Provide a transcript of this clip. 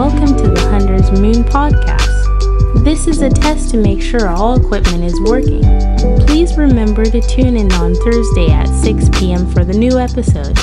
welcome to the Hunter's Moon Podcast. This is a test to make sure all equipment is working. Please remember to tune in on Thursday at 6 p.m. for the new episode.